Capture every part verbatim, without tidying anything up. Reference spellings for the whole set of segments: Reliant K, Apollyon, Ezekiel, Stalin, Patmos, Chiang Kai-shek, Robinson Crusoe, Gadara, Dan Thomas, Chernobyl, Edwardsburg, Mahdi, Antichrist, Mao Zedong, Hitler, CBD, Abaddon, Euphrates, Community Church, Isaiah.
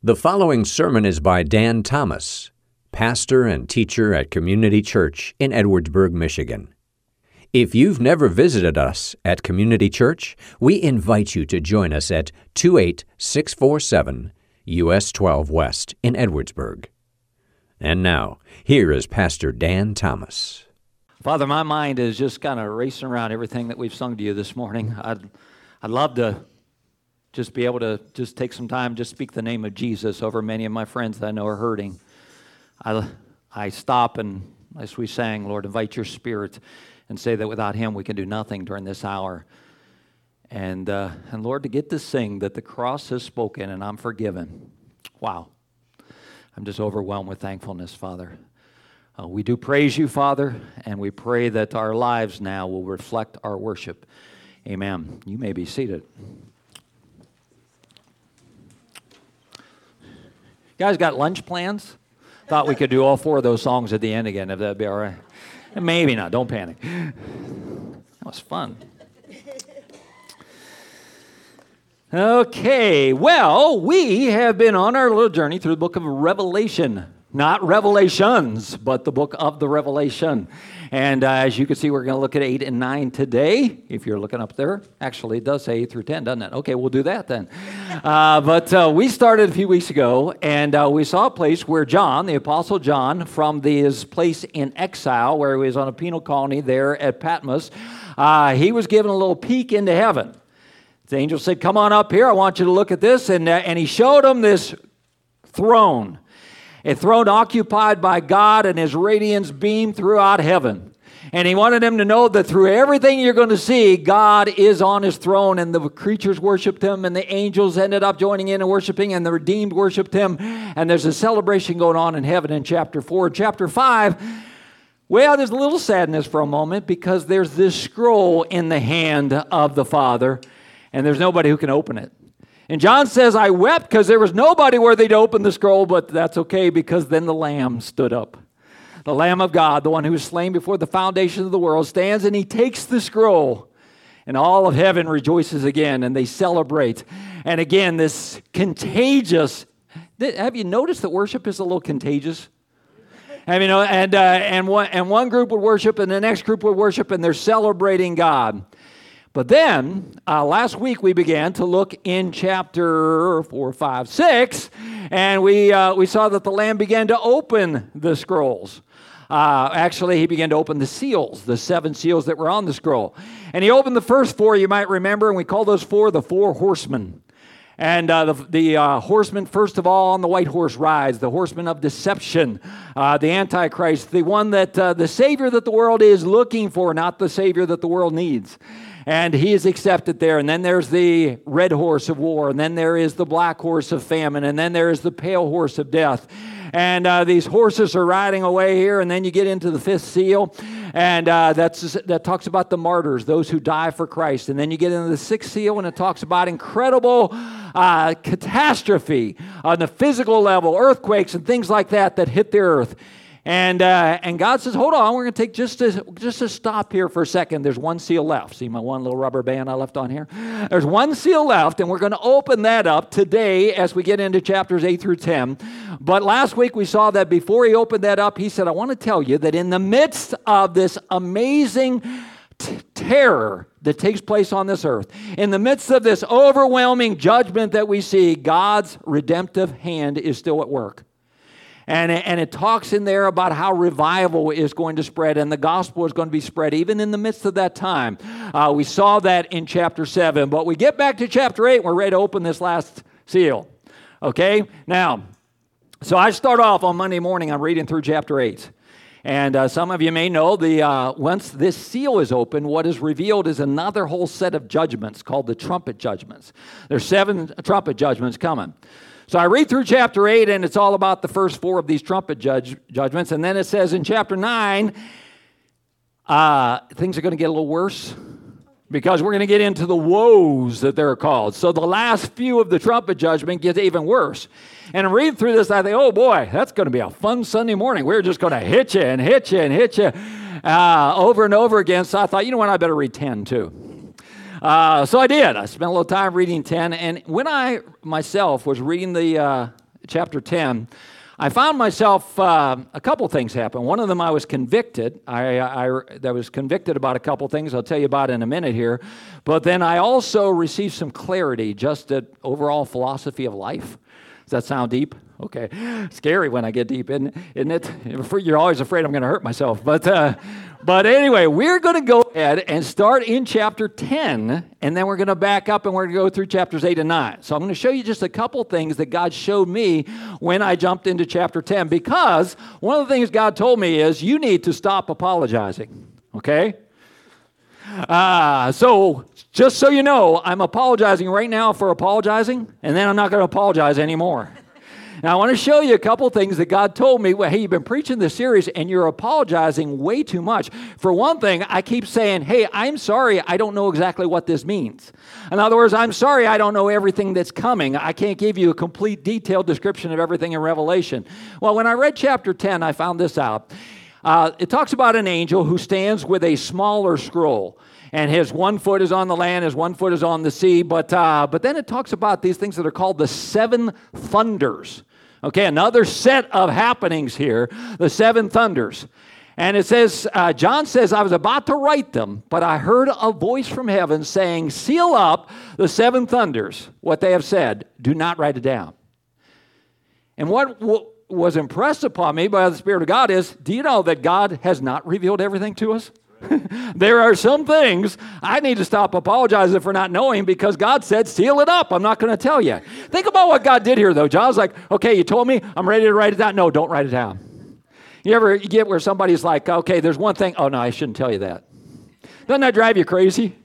The following sermon is by Dan Thomas, pastor and teacher at Community Church in Edwardsburg, Michigan. If you've never visited us at Community Church, we invite you to join us at two eight six four seven U S twelve West in Edwardsburg. And now, here is Pastor Dan Thomas. Father, my mind is just kind of racing around everything that we've sung to you this morning. I'd, I'd love to just be able to just take some time, just speak the name of Jesus over many of my friends that I know are hurting. I, I stop and, as we sang, Lord, invite your spirit and say that without him we can do nothing during this hour. And, uh, and Lord, to get to sing that the cross has spoken and I'm forgiven. Wow. I'm just overwhelmed with thankfulness, Father. Uh, we do praise you, Father, and we pray that our lives now will reflect our worship. Amen. You may be seated. You guys got lunch plans? Thought we could do all four of those songs at the end again, if that'd be all right. Maybe not. Don't panic. That was fun. Okay, well, we have been on our little journey through the book of Revelation. Not Revelations, but the book of the Revelation. And uh, as you can see, we're going to look at eight and nine today, if you're looking up there. Actually, it does say eight through ten, doesn't it? Okay, we'll do that then. Uh, but uh, we started a few weeks ago, and uh, we saw a place where John, the Apostle John, from his place in exile, where he was on a penal colony there at Patmos, uh, he was given a little peek into heaven. The angel said, come on up here, I want you to look at this. And, uh, and he showed him this throne. A throne occupied by God, and his radiance beamed throughout heaven. And he wanted him to know that through everything you're going to see, God is on his throne, and the creatures worshiped him, and the angels ended up joining in and worshiping, and the redeemed worshiped him. And there's a celebration going on in heaven in chapter four. Chapter five, well, there's a little sadness for a moment because there's this scroll in the hand of the Father, and there's nobody who can open it. And John says, I wept because there was nobody worthy to open the scroll, but that's okay because then the Lamb stood up. The Lamb of God, the one who was slain before the foundation of the world, stands and he takes the scroll. And all of heaven rejoices again and they celebrate. And again, this contagious, have you noticed that worship is a little contagious? I mean, and, uh, and, one, and one group would worship and the next group would worship and they're celebrating God. But then, uh, last week we began to look in chapter four, five, six, and we uh, we saw that the Lamb began to open the scrolls. Uh, actually, he began to open the seals, the seven seals that were on the scroll. And he opened the first four, you might remember, and we call those four the four horsemen. And uh, the, the uh, horseman, first of all, on the white horse rides, the horseman of deception, uh, the Antichrist, the one that uh, the Savior that the world is looking for, not the Savior that the world needs. And he is accepted there. And then there's the red horse of war. And then there is the black horse of famine. And then there is the pale horse of death. And uh, these horses are riding away here. And then you get into the fifth seal. And uh, that's that talks about the martyrs, those who die for Christ. And then you get into the sixth seal. And it talks about incredible uh, catastrophe on the physical level, earthquakes and things like that that hit the earth. And uh, and God says, hold on, we're going to take just a, just a stop here for a second. There's one seal left. See my one little rubber band I left on here? There's one seal left, and we're going to open that up today as we get into chapters eight through ten. But last week we saw that before he opened that up, he said, I want to tell you that in the midst of this amazing t- terror that takes place on this earth, in the midst of this overwhelming judgment that we see, God's redemptive hand is still at work. And and it talks in there about how revival is going to spread and the gospel is going to be spread even in the midst of that time. Uh, we saw that in chapter seven. But we get back to chapter eight. We're ready to open this last seal. Okay? Now, so I start off on Monday morning. I'm reading through chapter eight. And uh, some of you may know, the uh, once this seal is opened, what is revealed is another whole set of judgments called the trumpet judgments. There's seven trumpet judgments coming. So I read through chapter eight, and it's all about the first four of these trumpet judge, judgments. And then it says in chapter nine, uh, things are going to get a little worse because we're going to get into the woes that they're called. So the last few of the trumpet judgment gets even worse. And I read through this, I think, oh, boy, that's going to be a fun Sunday morning. We're just going to hit you and hit you and hit you uh, over and over again. So I thought, you know what, I better read ten, too. Uh, so I did. I spent a little time reading ten, and when I myself was reading the uh, chapter ten, I found myself, uh, a couple things happened. One of them, I was convicted. I, I, I was convicted about a couple things I'll tell you about in a minute here. But then I also received some clarity just at overall philosophy of life. Does that sound deep? Okay. Scary when I get deep, isn't, isn't it? You're always afraid I'm going to hurt myself. But, uh, but anyway, we're going to go ahead and start in chapter ten, and then we're going to back up and we're going to go through chapters eight and nine. So I'm going to show you just a couple things that God showed me when I jumped into chapter ten, because one of the things God told me is you need to stop apologizing, okay? Uh, so just so you know, I'm apologizing right now for apologizing, and then I'm not going to apologize anymore. Now, I want to show you a couple things that God told me. Well, hey, you've been preaching this series, and you're apologizing way too much. For one thing, I keep saying, hey, I'm sorry, I don't know exactly what this means. In other words, I'm sorry, I don't know everything that's coming. I can't give you a complete detailed description of everything in Revelation. Well, when I read chapter ten, I found this out. Uh, it talks about an angel who stands with a smaller scroll. And his one foot is on the land, his one foot is on the sea. But uh, but then it talks about these things that are called the seven thunders. Okay, another set of happenings here, the seven thunders. And it says, uh, John says, I was about to write them, but I heard a voice from heaven saying, seal up the seven thunders, what they have said. Do not write it down. And what w- was impressed upon me by the Spirit of God is, do you know that God has not revealed everything to us? There are some things I need to stop apologizing for not knowing, because God said, seal it up. I'm not going to tell you. Think about what God did here, though. John's like, okay, you told me. I'm ready to write it down. No, don't write it down. You ever get where somebody's like, okay, there's one thing. Oh, no, I shouldn't tell you that. Doesn't that drive you crazy?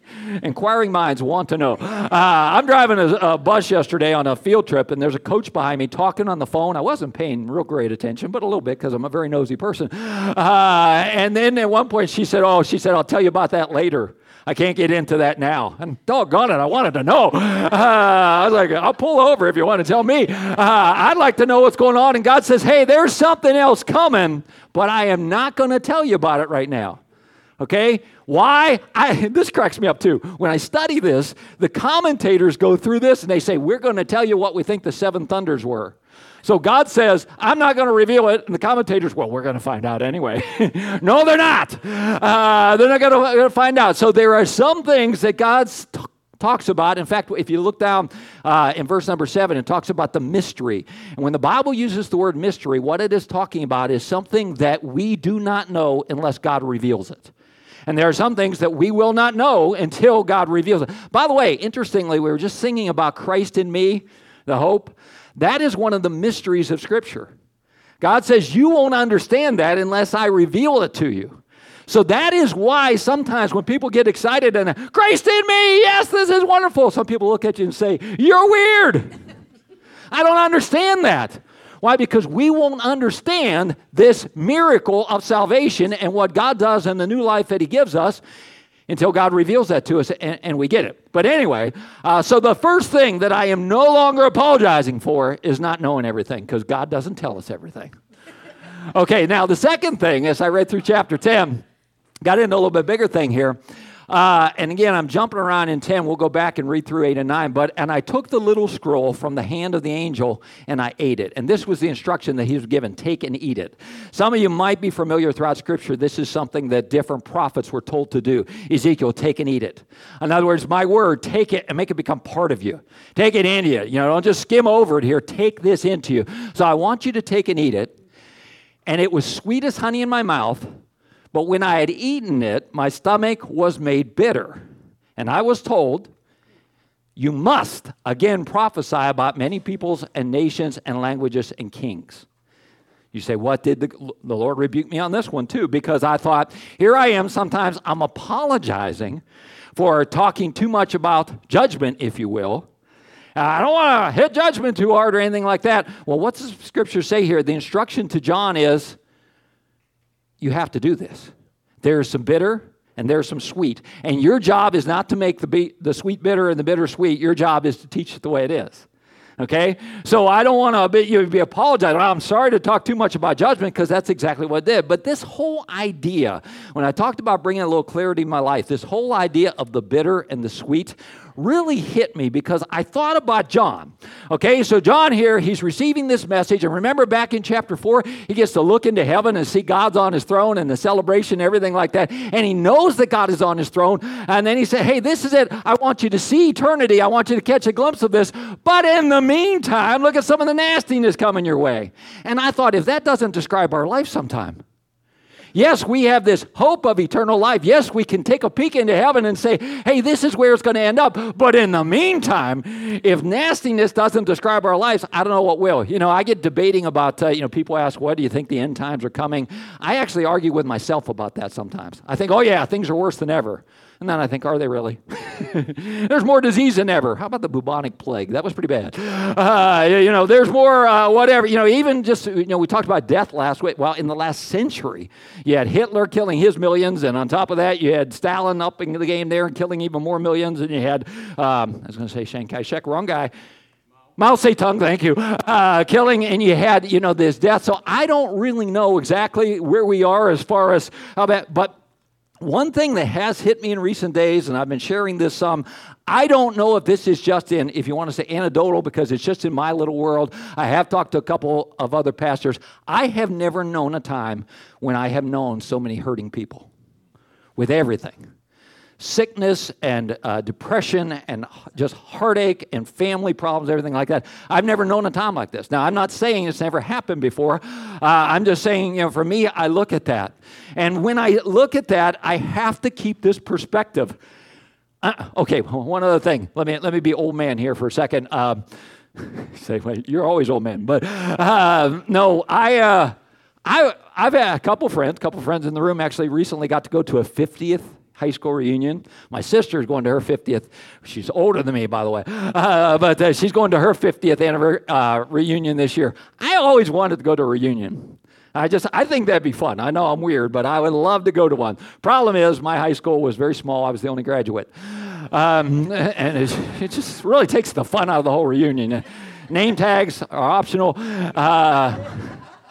Inquiring minds want to know. Uh, I'm driving a, a bus yesterday on a field trip, and there's a coach behind me talking on the phone. I wasn't paying real great attention, but a little bit, because I'm a very nosy person. Uh, and then at one point she said, oh, she said, I'll tell you about that later. I can't get into that now. And doggone it, I wanted to know. Uh, I was like, I'll pull over if you want to tell me. Uh, I'd like to know what's going on. And God says, hey, there's something else coming, but I am not going to tell you about it right now. Okay? Why? I, this cracks me up too. When I study this, the commentators go through this and they say, we're going to tell you what we think the seven thunders were. So God says, I'm not going to reveal it. And the commentators, well, we're going to find out anyway. No, they're not. Uh, they're not going to find out. So there are some things that God t- talks about. In fact, if you look down uh, in verse number seven, it talks about the mystery. And when the Bible uses the word mystery, what it is talking about is something that we do not know unless God reveals it. And there are some things that we will not know until God reveals it. By the way, interestingly, we were just singing about Christ in me, the hope. That is one of the mysteries of Scripture. God says, you won't understand that unless I reveal it to you. So that is why sometimes when people get excited and, Christ in me, yes, this is wonderful. Some people look at you and say, you're weird. I don't understand that. Why? Because we won't understand this miracle of salvation and what God does and the new life that He gives us until God reveals that to us and, and we get it. But anyway, uh, so the first thing that I am no longer apologizing for is not knowing everything, because God doesn't tell us everything. Okay, now the second thing, as I read through chapter ten, got into a little bit bigger thing here. Uh, and again, I'm jumping around in ten. We'll go back and read through eight and nine. But and I took the little scroll from the hand of the angel, and I ate it. And this was the instruction that he was given, take and eat it. Some of you might be familiar throughout Scripture. This is something that different prophets were told to do. Ezekiel, take and eat it. In other words, my word, take it and make it become part of you. Take it into you. You know, don't just skim over it here. Take this into you. So I want you to take and eat it. And it was sweet as honey in my mouth. But when I had eaten it, my stomach was made bitter. And I was told, you must again prophesy about many peoples and nations and languages and kings. You say, what did the, the Lord rebuke me on this one too? Because I thought, here I am. Sometimes I'm apologizing for talking too much about judgment, if you will. I don't want to hit judgment too hard or anything like that. Well, what does Scripture say here? The instruction to John is, you have to do this. There's some bitter and there's some sweet. And your job is not to make the be- the sweet bitter and the bitter sweet. Your job is to teach it the way it is. Okay? So I don't want to you be apologizing. I'm sorry to talk too much about judgment, because that's exactly what it did. But this whole idea, when I talked about bringing a little clarity in my life, this whole idea of the bitter and the sweet really hit me because I thought about John. Okay, so John here, he's receiving this message. And remember back in chapter four, he gets to look into heaven and see God's on his throne and the celebration, everything like that. And he knows that God is on his throne. And then he said, hey, this is it. I want you to see eternity. I want you to catch a glimpse of this. But in the meantime, look at some of the nastiness coming your way. And I thought, if that doesn't describe our life sometime. Yes, we have this hope of eternal life. Yes, we can take a peek into heaven and say, hey, this is where it's going to end up. But in the meantime, if nastiness doesn't describe our lives, I don't know what will. You know, I get debating about, uh, you know, people ask, what do you think the end times are coming? I actually argue with myself about that sometimes. I think, oh yeah, things are worse than ever. And then I think, are they really? There's more disease than ever. How about the bubonic plague? That was pretty bad. Uh, you know, there's more uh, whatever. You know, even just, you know, we talked about death last week. Well, in the last century, you had Hitler killing his millions. And on top of that, you had Stalin upping the game there and killing even more millions. And you had, um, I was going to say Chiang Kai-shek, wrong guy. Mao Zedong, thank you, uh, killing, and you had, you know, this death. So I don't really know exactly where we are as far as how that, but one thing that has hit me in recent days, and I've been sharing this some, um, I don't know if this is just in, if you want to say anecdotal, because it's just in my little world. I have talked to a couple of other pastors. I have never known a time when I have known so many hurting people with everything. Sickness and uh, depression and just heartache and family problems, everything like that. I've never known a time like this. Now, I'm not saying it's never happened before. Uh, I'm just saying, you know, for me, I look at that. And when I look at that, I have to keep this perspective. Uh, okay, one other thing. Let me let me be old man here for a second. Uh, say, wait, you're always old man. But uh, no, I... Uh, I, I've had a couple friends, a couple friends in the room actually recently got to go to a fiftieth high school reunion. My sister's going to her fiftieth. She's older than me, by the way. Uh, but uh, she's going to her fiftieth anniversary uh, reunion this year. I always wanted to go to a reunion. I just, I think that'd be fun. I know I'm weird, but I would love to go to one. Problem is, my high school was very small. I was the only graduate. Um, and it's, it just really takes the fun out of the whole reunion. Name tags are optional. Uh...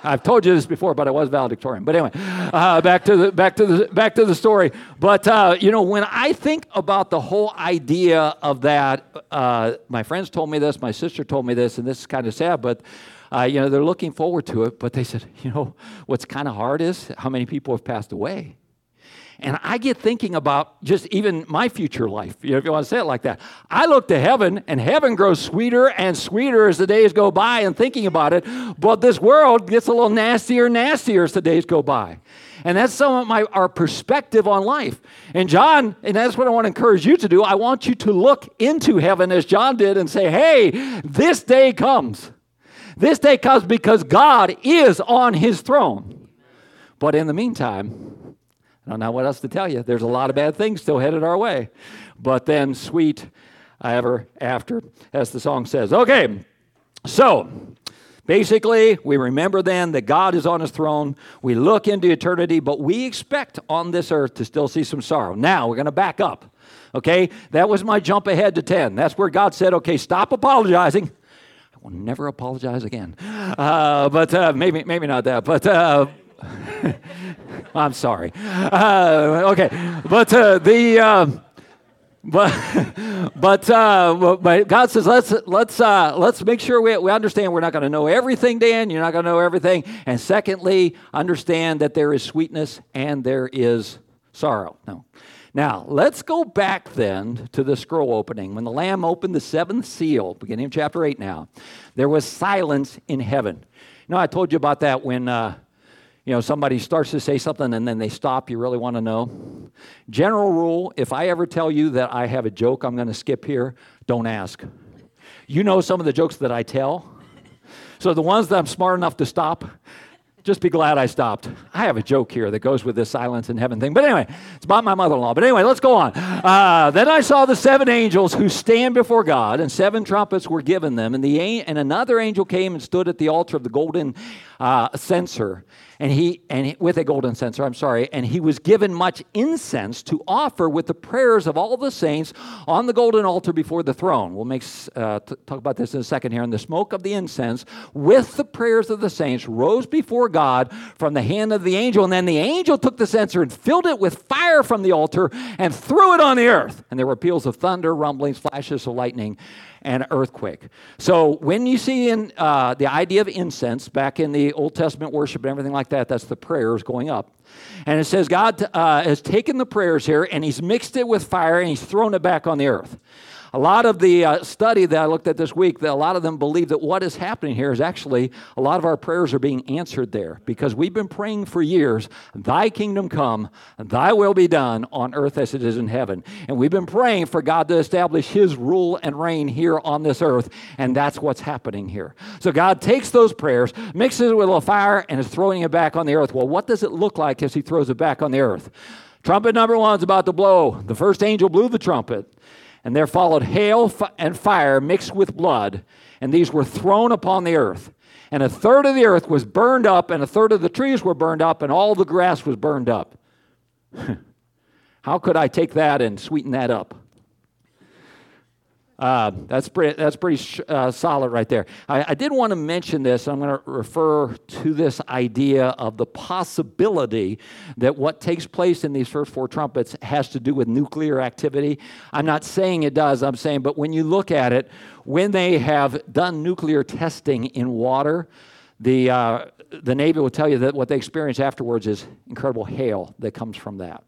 I've told you this before, but I was valedictorian. But anyway, uh, back to the back to the back to the story. But uh, you know, when I think about the whole idea of that, uh, my friends told me this, my sister told me this, and this is kind of sad. But uh, you know, they're looking forward to it. But they said, you know, what's kind of hard is how many people have passed away. And I get thinking about just even my future life, you know, if you want to say it like that. I look to heaven, and heaven grows sweeter and sweeter as the days go by and thinking about it. But this world gets a little nastier and nastier as the days go by. And that's some of my our perspective on life. And John, and that's what I want to encourage you to do. I want you to look into heaven as John did and say, hey, this day comes. This day comes because God is on his throne. But in the meantime, I don't know what else to tell you. There's a lot of bad things still headed our way. But then sweet ever after, as the song says. Okay, so basically we remember then that God is on his throne. We look into eternity, but we expect on this earth to still see some sorrow. Now we're going to back up. Okay, that was my jump ahead to ten. That's where God said, okay, stop apologizing. I will never apologize again. Uh, but uh, maybe, maybe not that. But... Uh, I'm sorry. Uh, okay, but uh, the uh, but but uh, but God says let's let's uh, let's make sure we we understand we're not going to know everything, Dan. You're not going to know everything. And secondly, understand that there is sweetness and there is sorrow. No. Now, let's go back then to the scroll opening. When the Lamb opened the seventh seal, beginning of chapter eight now, there was silence in heaven. You know, I told you about that when uh, You know, somebody starts to say something and then they stop. You really want to know? General rule, if I ever tell you that I have a joke I'm going to skip here, don't ask. You know some of the jokes that I tell. So the ones that I'm smart enough to stop, just be glad I stopped. I have a joke here that goes with this silence in heaven thing. But anyway, it's about my mother-in-law. But anyway, let's go on. Uh, then I saw the seven angels who stand before God, and seven trumpets were given them. And the and another angel came and stood at the altar of the golden uh, censer. And he, and he, with a golden censer, I'm sorry, and he was given much incense to offer with the prayers of all the saints on the golden altar before the throne. We'll make uh, t- talk about this in a second here. And the smoke of the incense with the prayers of the saints rose before God from the hand of the angel. And then the angel took the censer and filled it with fire from the altar and threw it on the earth. And there were peals of thunder, rumblings, flashes of lightning, and earthquake. So when you see in uh, the idea of incense back in the Old Testament worship and everything like that, that's the prayers going up. And it says God uh, has taken the prayers here and he's mixed it with fire and he's thrown it back on the earth. A lot of the uh, study that I looked at this week, that a lot of them believe that what is happening here is actually a lot of our prayers are being answered there, because we've been praying for years, thy kingdom come, thy will be done on earth as it is in heaven. And we've been praying for God to establish his rule and reign here on this earth, and that's what's happening here. So God takes those prayers, mixes it with a fire, and is throwing it back on the earth. Well, what does it look like as he throws it back on the earth? Trumpet number one is about to blow. The first angel blew the trumpet. And there followed hail fi- and fire mixed with blood, and these were thrown upon the earth. And a third of the earth was burned up, and a third of the trees were burned up, and all the grass was burned up. How could I take that and sweeten that up? Uh, that's pretty, that's pretty sh- uh, solid right there. I, I did want to mention this. I'm going to refer to this idea of the possibility that what takes place in these first four trumpets has to do with nuclear activity. I'm not saying it does. I'm saying, but when you look at it, when they have done nuclear testing in water, the uh, the Navy will tell you that what they experience afterwards is incredible hail that comes from that.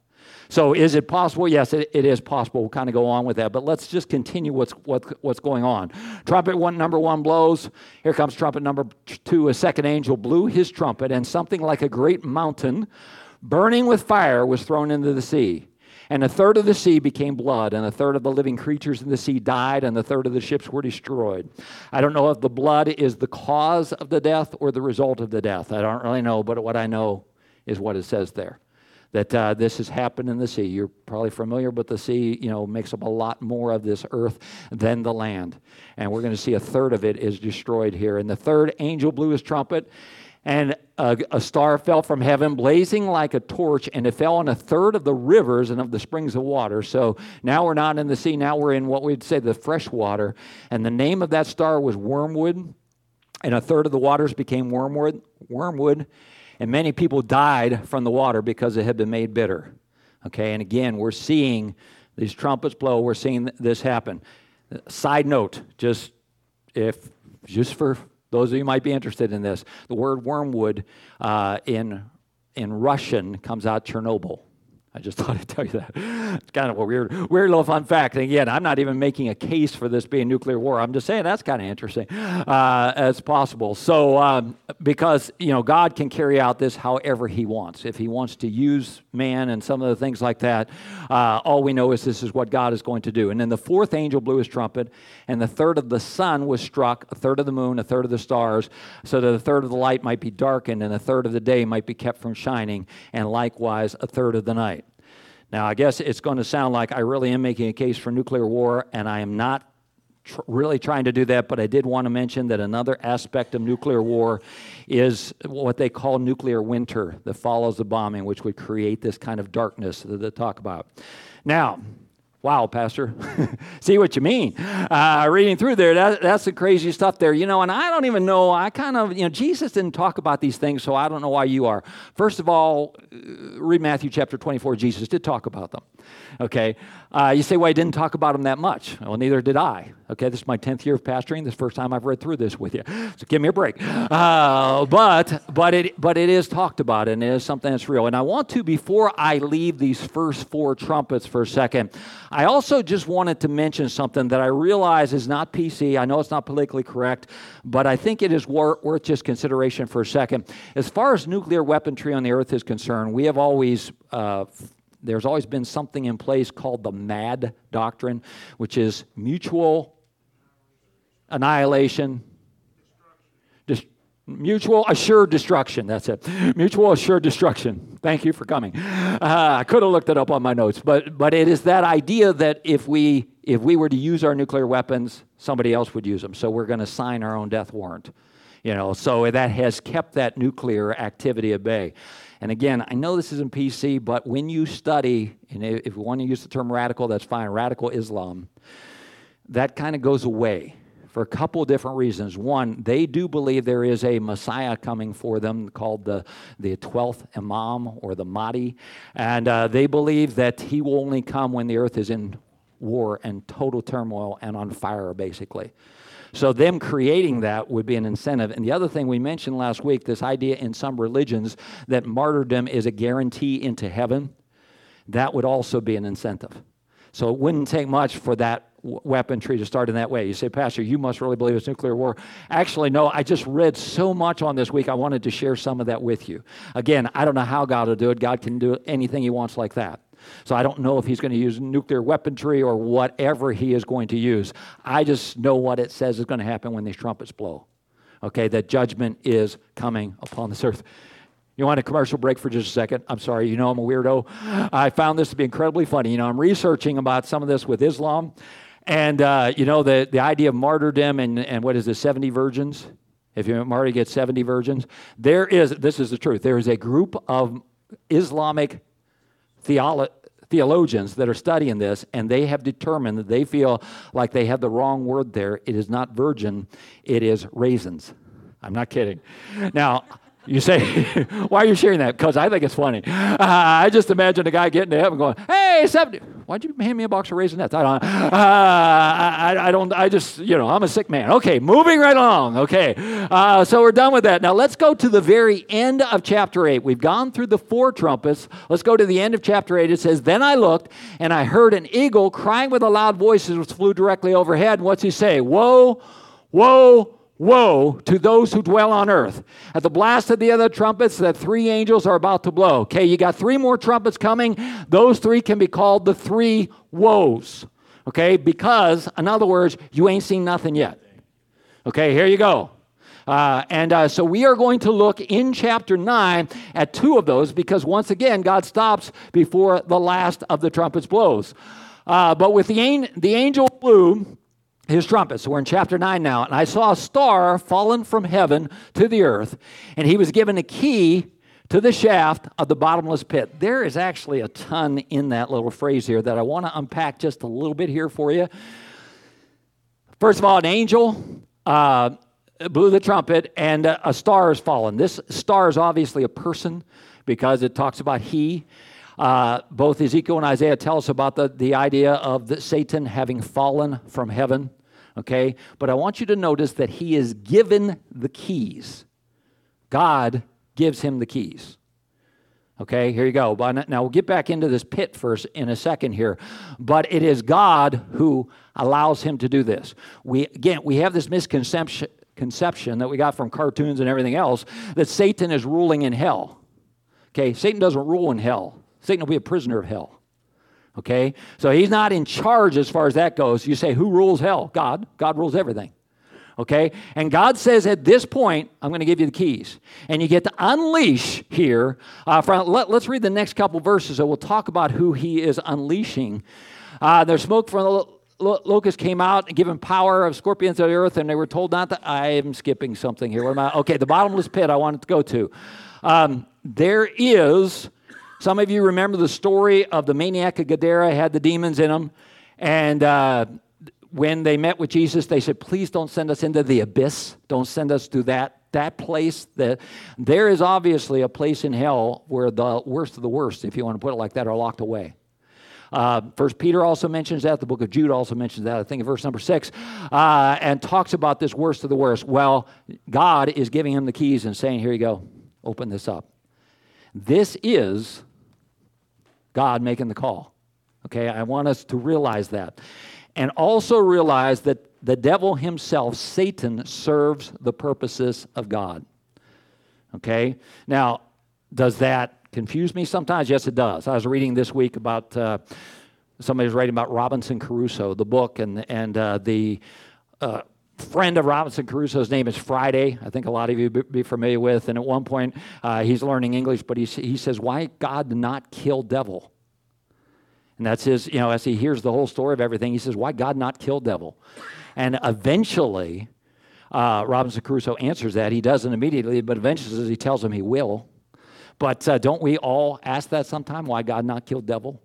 So is it possible? Yes, it, it is possible. We'll kind of go on with that, but let's just continue what's what, what's going on. Trumpet one, number one blows. Here comes trumpet number two. A second angel blew his trumpet, and something like a great mountain burning with fire was thrown into the sea. And a third of the sea became blood, and a third of the living creatures in the sea died, and a third of the ships were destroyed. I don't know if the blood is the cause of the death or the result of the death. I don't really know, but what I know is what it says there. That uh, this has happened in the sea. You're probably familiar, but the sea, you know, makes up a lot more of this earth than the land. And we're going to see a third of it is destroyed here. And the third angel blew his trumpet, and a, a star fell from heaven, blazing like a torch, and it fell on a third of the rivers and of the springs of water. So now we're not in the sea. Now we're in what we'd say the fresh water. And the name of that star was Wormwood, and a third of the waters became wormwood. Wormwood. And many people died from the water because it had been made bitter. Okay, and again, we're seeing these trumpets blow. We're seeing this happen. Side note, just if just for those of you who might be interested in this, the word wormwood uh, in in Russian comes out Chernobyl. I just thought I'd tell you that. It's kind of a weird, weird little fun fact. And again, I'm not even making a case for this being nuclear war. I'm just saying that's kind of interesting uh, as possible. So um, because, you know, God can carry out this however he wants. If he wants to use man and some of the things like that, uh, all we know is this is what God is going to do. And then the fourth angel blew his trumpet, and the third of the sun was struck, a third of the moon, a third of the stars, so that a third of the light might be darkened, and a third of the day might be kept from shining, and likewise a third of the night. Now, I guess it's going to sound like I really am making a case for nuclear war, and I am not tr- really trying to do that, but I did want to mention that another aspect of nuclear war is what they call nuclear winter that follows the bombing, which would create this kind of darkness that they talk about. Now, wow, Pastor, see what you mean. Uh, reading through there, that, that's the crazy stuff there. You know, and I don't even know, I kind of, you know, Jesus didn't talk about these things, so I don't know why you are. First of all, read Matthew chapter twenty-four, Jesus did talk about them, okay? Uh, you say, well, I didn't talk about them that much. Well, neither did I, okay? This is my tenth year of pastoring. This is the first time I've read through this with you, so give me a break. Uh, but but it but it is talked about, and it is something that's real. And I want to, before I leave these first four trumpets for a second, I also just wanted to mention something that I realize is not P C. I know it's not politically correct, but I think it is wor- worth just consideration for a second. As far as nuclear weaponry on the earth is concerned, we have always, uh, there's always been something in place called the MAD doctrine, which is mutual annihilation, destruction. Mutual assured destruction, that's it. Mutual assured destruction. Thank you for coming. Uh, I could have looked it up on my notes, but but it is that idea that if we if we were to use our nuclear weapons, somebody else would use them. So we're going to sign our own death warrant. You know, so that has kept that nuclear activity at bay. And again, I know this isn't P C, but when you study, and if we want to use the term radical, that's fine, radical Islam, that kind of goes away for a couple of different reasons. One, they do believe there is a Messiah coming for them called the, the twelfth Imam or the Mahdi. And uh, they believe that he will only come when the earth is in war and total turmoil and on fire, basically. So them creating that would be an incentive. And the other thing we mentioned last week, this idea in some religions that martyrdom is a guarantee into heaven, that would also be an incentive. So it wouldn't take much for that weaponry to start in that way. You say, Pastor, you must really believe it's nuclear war. Actually, no, I just read so much on this week, I wanted to share some of that with you. Again, I don't know how God will do it. God can do anything he wants like that. So I don't know if he's going to use nuclear weaponry or whatever he is going to use. I just know what it says is going to happen when these trumpets blow. Okay, that judgment is coming upon this earth. You want a commercial break for just a second? I'm sorry, you know I'm a weirdo. I found this to be incredibly funny. You know, I'm researching about some of this with Islam. And, uh, you know, the, the idea of martyrdom and, and what is the seventy virgins? If you martyr, get seventy virgins. There is, this is the truth, there is a group of Islamic Theolo- theologians that are studying this, and they have determined that they feel like they have the wrong word there. It is not virgin, it is raisins. I'm not kidding. Now, you say, why are you sharing that? Because I think it's funny. Uh, I just imagine a guy getting to heaven going, hey, seventy, why'd you hand me a box of raisinets? I don't, uh, I, I don't, I just, you know, I'm a sick man. Okay, moving right along. Okay, uh, so we're done with that. Now let's go to the very end of chapter eight. We've gone through the four trumpets. Let's go to the end of chapter eight. It says, then I looked and I heard an eagle crying with a loud voice as it flew directly overhead. And what's he say? Woe, woe, woe to those who dwell on earth at the blast of the other trumpets that three angels are about to blow. Okay, you got three more trumpets coming. Those three can be called the three woes. Okay, because, in other words, you ain't seen nothing yet. Okay, here you go. Uh, and uh, so we are going to look in chapter nine at two of those because, once again, God stops before the last of the trumpets blows. Uh, but with the, an- the angel blew his trumpet. So we're in chapter nine now. And I saw a star fallen from heaven to the earth, and he was given a key to the shaft of the bottomless pit. There is actually a ton in that little phrase here that I want to unpack just a little bit here for you. First of all, an angel uh, blew the trumpet, and a star is fallen. This star is obviously a person because it talks about he. Uh, both Ezekiel and Isaiah tell us about the, the idea of the Satan having fallen from heaven, okay? But I want you to notice that he is given the keys. God gives him the keys. Okay, here you go. Now we'll get back into this pit first in a second here. But it is God who allows him to do this. We again, we have this misconception conception that we got from cartoons and everything else that Satan is ruling in hell. Okay, Satan doesn't rule in hell. Satan will be a prisoner of hell, okay? So he's not in charge as far as that goes. You say, who rules hell? God. God rules everything, okay? And God says at this point, I'm going to give you the keys. And you get to unleash here. Uh, from, let, let's read the next couple verses, and we'll talk about who he is unleashing. Uh, there's smoke from the lo- lo- locust came out and given power of scorpions of the earth, and they were told not to. I'm skipping something here. Where am I? Okay, the bottomless pit I wanted to go to. Um, there is... Some of you remember the story of the maniac of Gadara had the demons in him. And uh, when they met with Jesus, they said, please don't send us into the abyss. Don't send us to that that place. That there is obviously a place in hell where the worst of the worst, if you want to put it like that, are locked away. Uh, First Peter also mentions that. The book of Jude also mentions that. I think in verse number six. Uh, and talks about this worst of the worst. Well, God is giving him the keys and saying, here you go. Open this up. This is God making the call, okay? I want us to realize that. And also realize that the devil himself, Satan, serves the purposes of God, okay? Now, does that confuse me sometimes? Yes, it does. I was reading this week about, uh, somebody was writing about Robinson Crusoe, the book, and, and uh, the... Uh, friend of Robinson Crusoe's name is Friday. I think a lot of you would be familiar with. And at one point, uh, he's learning English, but he he says, why God did not kill devil? And that's his, you know, as he hears the whole story of everything, he says, why God not kill devil? And eventually, uh, Robinson Crusoe answers that. He doesn't immediately, but eventually he tells him he will. But uh, don't we all ask that sometime, why God not kill devil?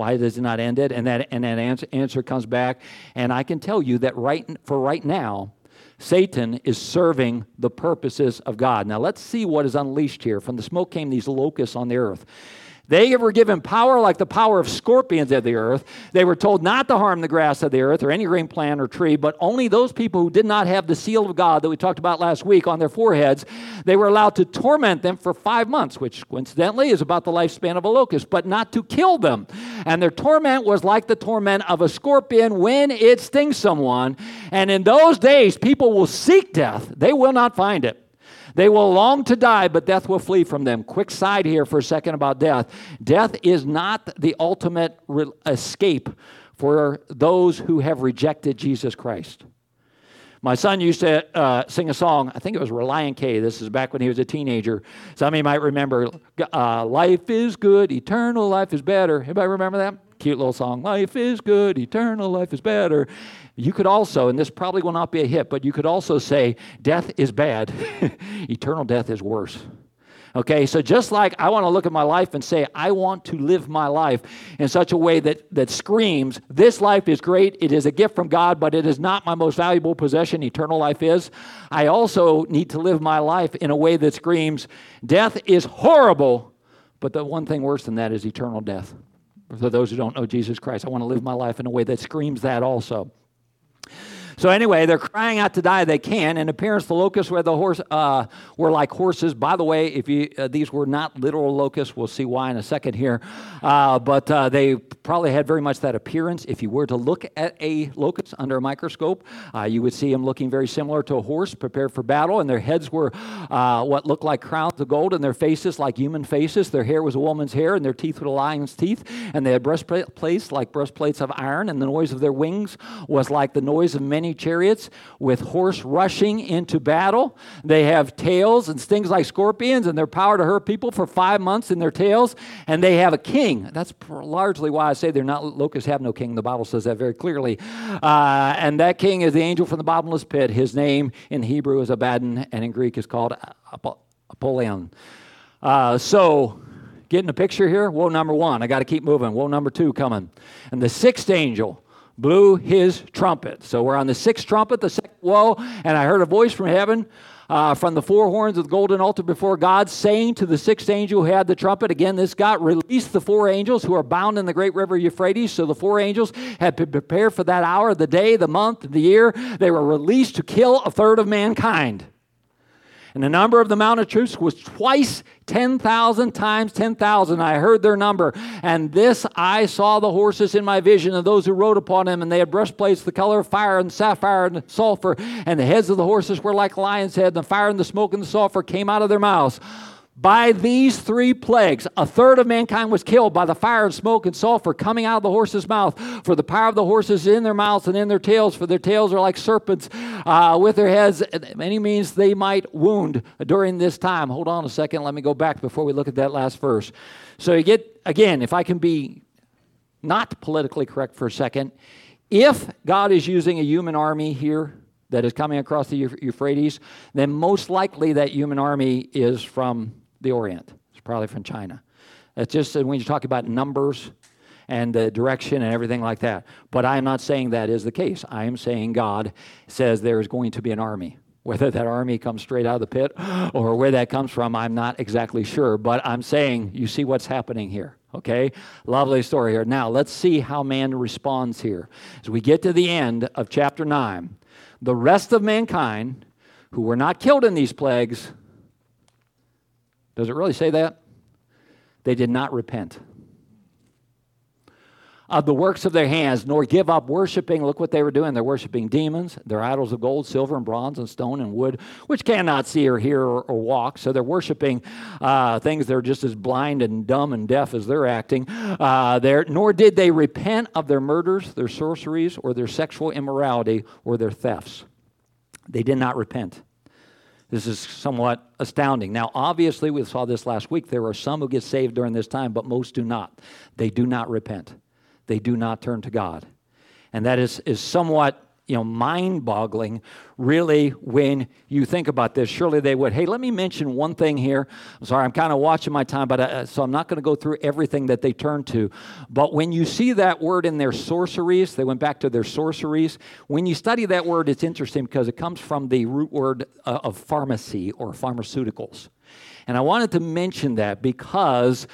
Why does it not end it? And that and that answer, answer comes back. And I can tell you that right for right now, Satan is serving the purposes of God. Now let's see what is unleashed here. From the smoke came these locusts on the earth. They were given power like the power of scorpions of the earth. They were told not to harm the grass of the earth or any green plant or tree, but only those people who did not have the seal of God that we talked about last week on their foreheads. They were allowed to torment them for five months, which coincidentally is about the lifespan of a locust, but not to kill them. And their torment was like the torment of a scorpion when it stings someone. And in those days, people will seek death. They will not find it. They will long to die, but death will flee from them. Quick side here for a second about death. Death is not the ultimate re- escape for those who have rejected Jesus Christ. My son used to uh, sing a song. I think it was Reliant K. This is back when he was a teenager. Some of you might remember, uh, life is good, eternal life is better. Anybody remember that? Cute little song. Life is good, eternal life is better. You could also, and this probably will not be a hit, but you could also say death is bad. Eternal death is worse. Okay, so just like I want to look at my life and say, I want to live my life in such a way that, that screams, this life is great, it is a gift from God, but it is not my most valuable possession, eternal life is. I also need to live my life in a way that screams, death is horrible, but the one thing worse than that is eternal death. For those who don't know Jesus Christ, I want to live my life in a way that screams that also. So anyway, they're crying out to die. They can. In appearance, the locusts were the horse uh, were like horses. By the way, if you uh, these were not literal locusts, we'll see why in a second here. Uh, but uh, they probably had very much that appearance. If you were to look at a locust under a microscope, uh, you would see them looking very similar to a horse prepared for battle. And their heads were uh, what looked like crowns of gold, and their faces like human faces. Their hair was a woman's hair, and their teeth were lion's teeth. And they had breastplates like breastplates of iron. And the noise of their wings was like the noise of many chariots with horse rushing into battle. They have tails and stings like scorpions, and their power to hurt people for five months in their tails, and they have a king. That's largely why I say they're not, locusts have no king. The Bible says that very clearly. Uh, and that king is the angel from the bottomless pit. His name in Hebrew is Abaddon, and in Greek is called Apollyon. Uh, so, getting a picture here? Woe number one. I got to keep moving. Woe number two coming. And the sixth angel blew his trumpet. So we're on the sixth trumpet, the second woe, and I heard a voice from heaven, uh, from the four horns of the golden altar before God, saying to the sixth angel who had the trumpet, again, this God, released the four angels who are bound in the great river Euphrates. So the four angels had been prepared for that hour, the day, the month, the year. They were released to kill a third of mankind. And the number of the Mount of Troops was twice ten thousand times ten thousand. I heard their number. And this I saw the horses in my vision of those who rode upon them. And they had breastplates the color of fire and sapphire and sulfur. And the heads of the horses were like lions' heads. And the fire and the smoke and the sulfur came out of their mouths. By these three plagues, a third of mankind was killed by the fire and smoke and sulfur coming out of the horse's mouth. For the power of the horses is in their mouths and in their tails, for their tails are like serpents uh, with their heads. Any means they might wound during this time. Hold on a second. Let me go back before we look at that last verse. So you get, again, if I can be not politically correct for a second, if God is using a human army here that is coming across the Euphrates, then most likely that human army is from the Orient. It's probably from China. That's just when you talk about numbers and the direction and everything like that. But I am not saying that is the case. I am saying God says there is going to be an army. Whether that army comes straight out of the pit or where that comes from, I'm not exactly sure. But I'm saying you see what's happening here. Okay? Lovely story here. Now, let's see how man responds here. As we get to the end of chapter nine, the rest of mankind who were not killed in these plagues, does it really say that? They did not repent of the works of their hands, nor give up worshiping. Look what they were doing. They're worshiping demons, their idols of gold, silver, and bronze, and stone, and wood, which cannot see or hear or, or walk. So they're worshiping uh, things that are just as blind and dumb and deaf as they're acting. Uh, there, nor did they repent of their murders, their sorceries, or their sexual immorality, or their thefts. They did not repent. This is somewhat astounding. Now, obviously, we saw this last week. There are some who get saved during this time, but most do not. They do not repent. They do not turn to God. And that is, is somewhat you know, mind-boggling, really, when you think about this. Surely they would. Hey, let me mention one thing here. I'm sorry, I'm kind of watching my time, but I, so I'm not going to go through everything that they turn to. But when you see that word in their sorceries, they went back to their sorceries. When you study that word, it's interesting because it comes from the root word uh, of pharmacy or pharmaceuticals. And I wanted to mention that because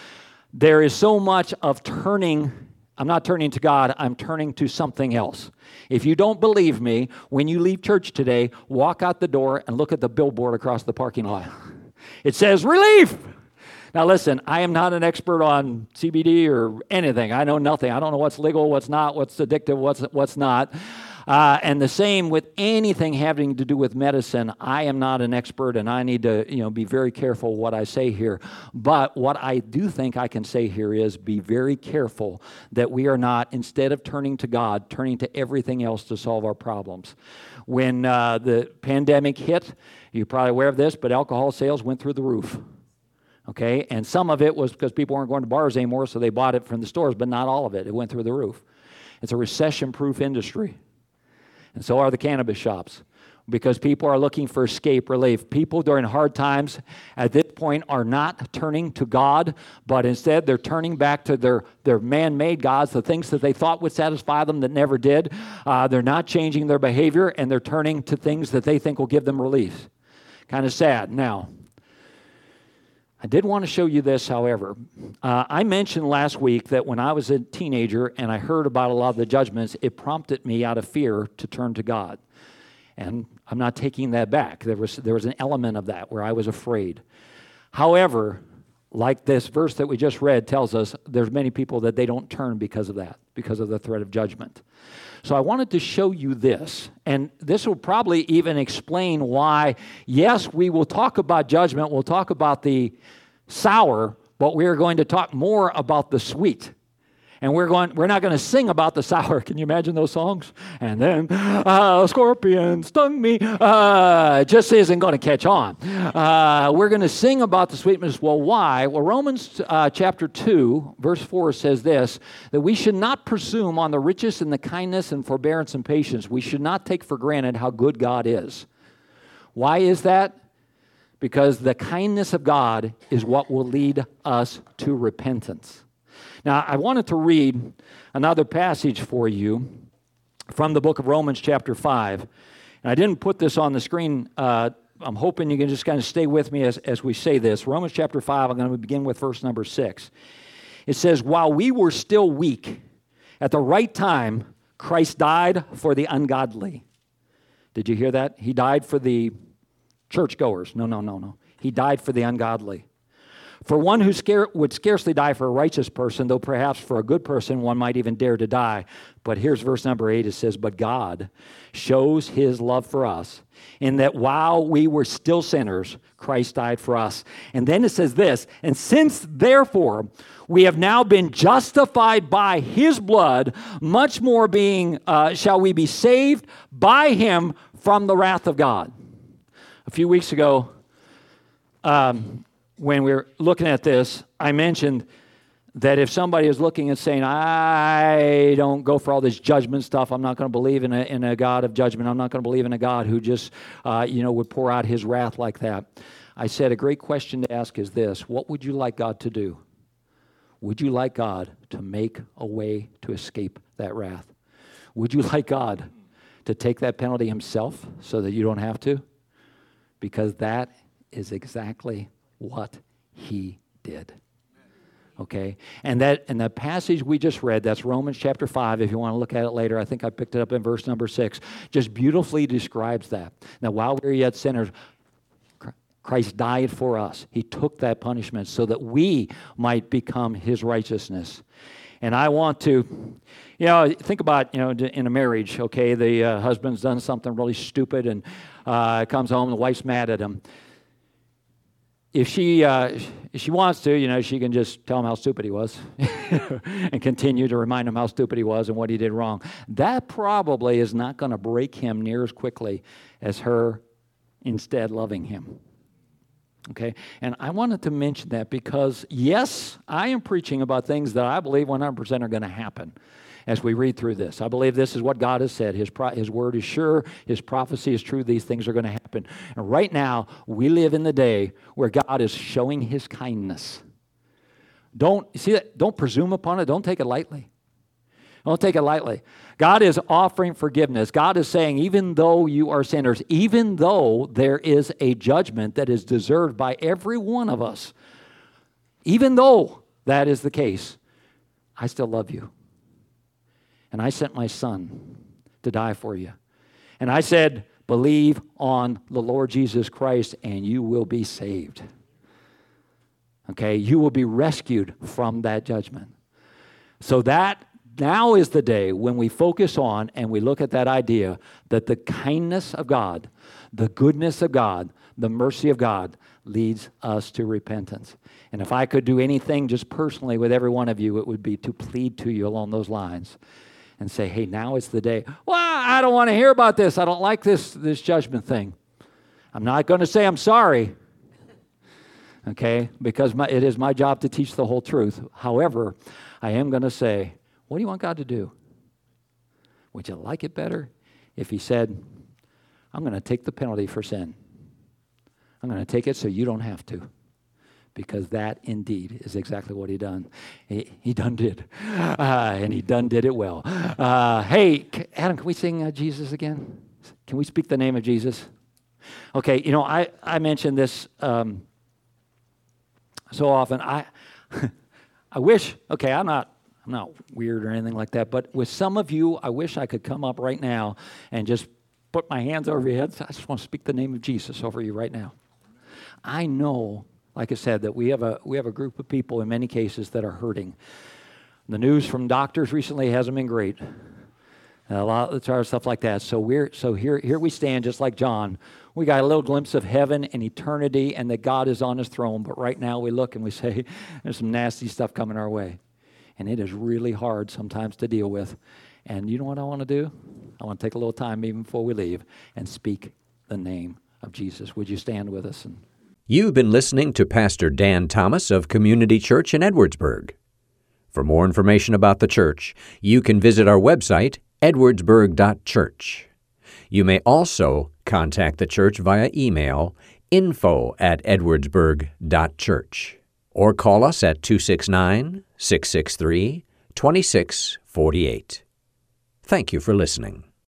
there is so much of turning. I'm not turning to God, I'm turning to something else. If you don't believe me, when you leave church today, walk out the door and look at the billboard across the parking lot. It says, relief! Now listen, I am not an expert on C B D or anything. I know nothing. I don't know what's legal, what's not, what's addictive, what's what's not. Uh, and the same with anything having to do with medicine. I am not an expert, and I need to, you know, be very careful what I say here. But what I do think I can say here is be very careful that we are not, instead of turning to God, turning to everything else to solve our problems. When uh, the pandemic hit, you're probably aware of this, but alcohol sales went through the roof. Okay, and some of it was because people weren't going to bars anymore, so they bought it from the stores, but not all of it. It went through the roof. It's a recession-proof industry. And so are the cannabis shops, because people are looking for escape, relief. People during hard times at this point are not turning to God, but instead they're turning back to their, their man-made gods, the things that they thought would satisfy them that never did. Uh, they're not changing their behavior, and they're turning to things that they think will give them relief. Kind of sad. Now, I did want to show you this, however. Uh, I mentioned last week that when I was a teenager and I heard about a lot of the judgments, it prompted me out of fear to turn to God. And I'm not taking that back. There was, there was an element of that where I was afraid. However, like this verse that we just read tells us, there's many people that they don't turn because of that, because of the threat of judgment. So I wanted to show you this, and this will probably even explain why, yes, we will talk about judgment, we'll talk about the sour, but we're going to talk more about the sweet. And we're going, we're not going to sing about the sour. Can you imagine those songs? And then, uh, scorpion stung me. Uh, just isn't going to catch on. Uh, we're going to sing about the sweetness. Well, why? Well, Romans uh, chapter two, verse four says this, that we should not presume on the riches and the kindness and forbearance and patience. We should not take for granted how good God is. Why is that? Because the kindness of God is what will lead us to repentance. Now, I wanted to read another passage for you from the book of Romans chapter five. And I didn't put this on the screen. Uh, I'm hoping you can just kind of stay with me as, as we say this. Romans chapter five, I'm going to begin with verse number six. It says, while we were still weak, at the right time, Christ died for the ungodly. Did you hear that? He died for the churchgoers. No, no, no, no. He died for the ungodly. For one who scare, would scarcely die for a righteous person, though perhaps for a good person one might even dare to die. But here's verse number eight. It says, but God shows his love for us in that while we were still sinners, Christ died for us. And then it says this, and since therefore we have now been justified by his blood, much more being uh, shall we be saved by him from the wrath of God. A few weeks ago, um, when we were looking at this, I mentioned that if somebody is looking and saying, I don't go for all this judgment stuff, I'm not going to believe in a, in a God of judgment, I'm not going to believe in a God who just, uh, you know, would pour out his wrath like that. I said a great question to ask is this, what would you like God to do? Would you like God to make a way to escape that wrath? Would you like God to take that penalty himself so that you don't have to? Because that is exactly what he did. Okay? And that and the passage we just read, that's Romans chapter five, if you want to look at it later. I think I picked it up in verse number six. Just beautifully describes that. Now, while we were yet sinners, Christ died for us. He took that punishment so that we might become his righteousness. And I want to, you know, think about, you know, in a marriage, okay, the uh, husband's done something really stupid and uh, comes home, the wife's mad at him. If she uh, if she wants to, you know, she can just tell him how stupid he was and continue to remind him how stupid he was and what he did wrong. That probably is not going to break him near as quickly as her instead loving him. Okay? And I wanted to mention that because, yes, I am preaching about things that I believe one hundred percent are going to happen. as we read through this. I believe this is what God has said. His pro- His word is sure. His prophecy is true. These things are going to happen. And right now, we live in the day where God is showing His kindness. Don't see that? Don't presume upon it. Don't take it lightly. Don't take it lightly. God is offering forgiveness. God is saying, even though you are sinners, even though there is a judgment that is deserved by every one of us, even though that is the case, I still love you. And I sent my Son to die for you. And I said, believe on the Lord Jesus Christ and you will be saved. Okay? You will be rescued from that judgment. So that now is the day when we focus on and we look at that idea that the kindness of God, the goodness of God, the mercy of God leads us to repentance. And if I could do anything just personally with every one of you, it would be to plead to you along those lines and say, hey, now is the day. Well, I don't want to hear about this. I don't like this, this judgment thing. I'm not going to say I'm sorry, okay, because my, it is my job to teach the whole truth. However, I am going to say, what do you want God to do? Would you like it better if He said, I'm going to take the penalty for sin. I'm going to take it so you don't have to. Because that indeed is exactly what He done. He, he done did. Uh, and He done did it well. Uh, hey, Adam, can we sing uh, Jesus again? Can we speak the name of Jesus? Okay, you know, I, I mentioned this um, so often. I I wish, okay, I'm not I'm not weird or anything like that, but with some of you, I wish I could come up right now and just put my hands over your heads. I just want to speak the name of Jesus over you right now. I know, like I said, that we have a we have a group of people in many cases that are hurting. The news from doctors recently hasn't been great. A lot of the stuff like that. So we're so here here we stand, just like John. We got a little glimpse of heaven and eternity, and that God is on His throne. But right now, we look and we say, "There's some nasty stuff coming our way." And it is really hard sometimes to deal with. And you know what I want to do? I want to take a little time even before we leave and speak the name of Jesus. Would you stand with us? And you've been listening to Pastor Dan Thomas of Community Church in Edwardsburg. For more information about the church, you can visit our website, edwardsburg dot church. You may also contact the church via email, info at edwardsburg dot church. Or call us at two six nine, six six three, two six four eight. Thank you for listening.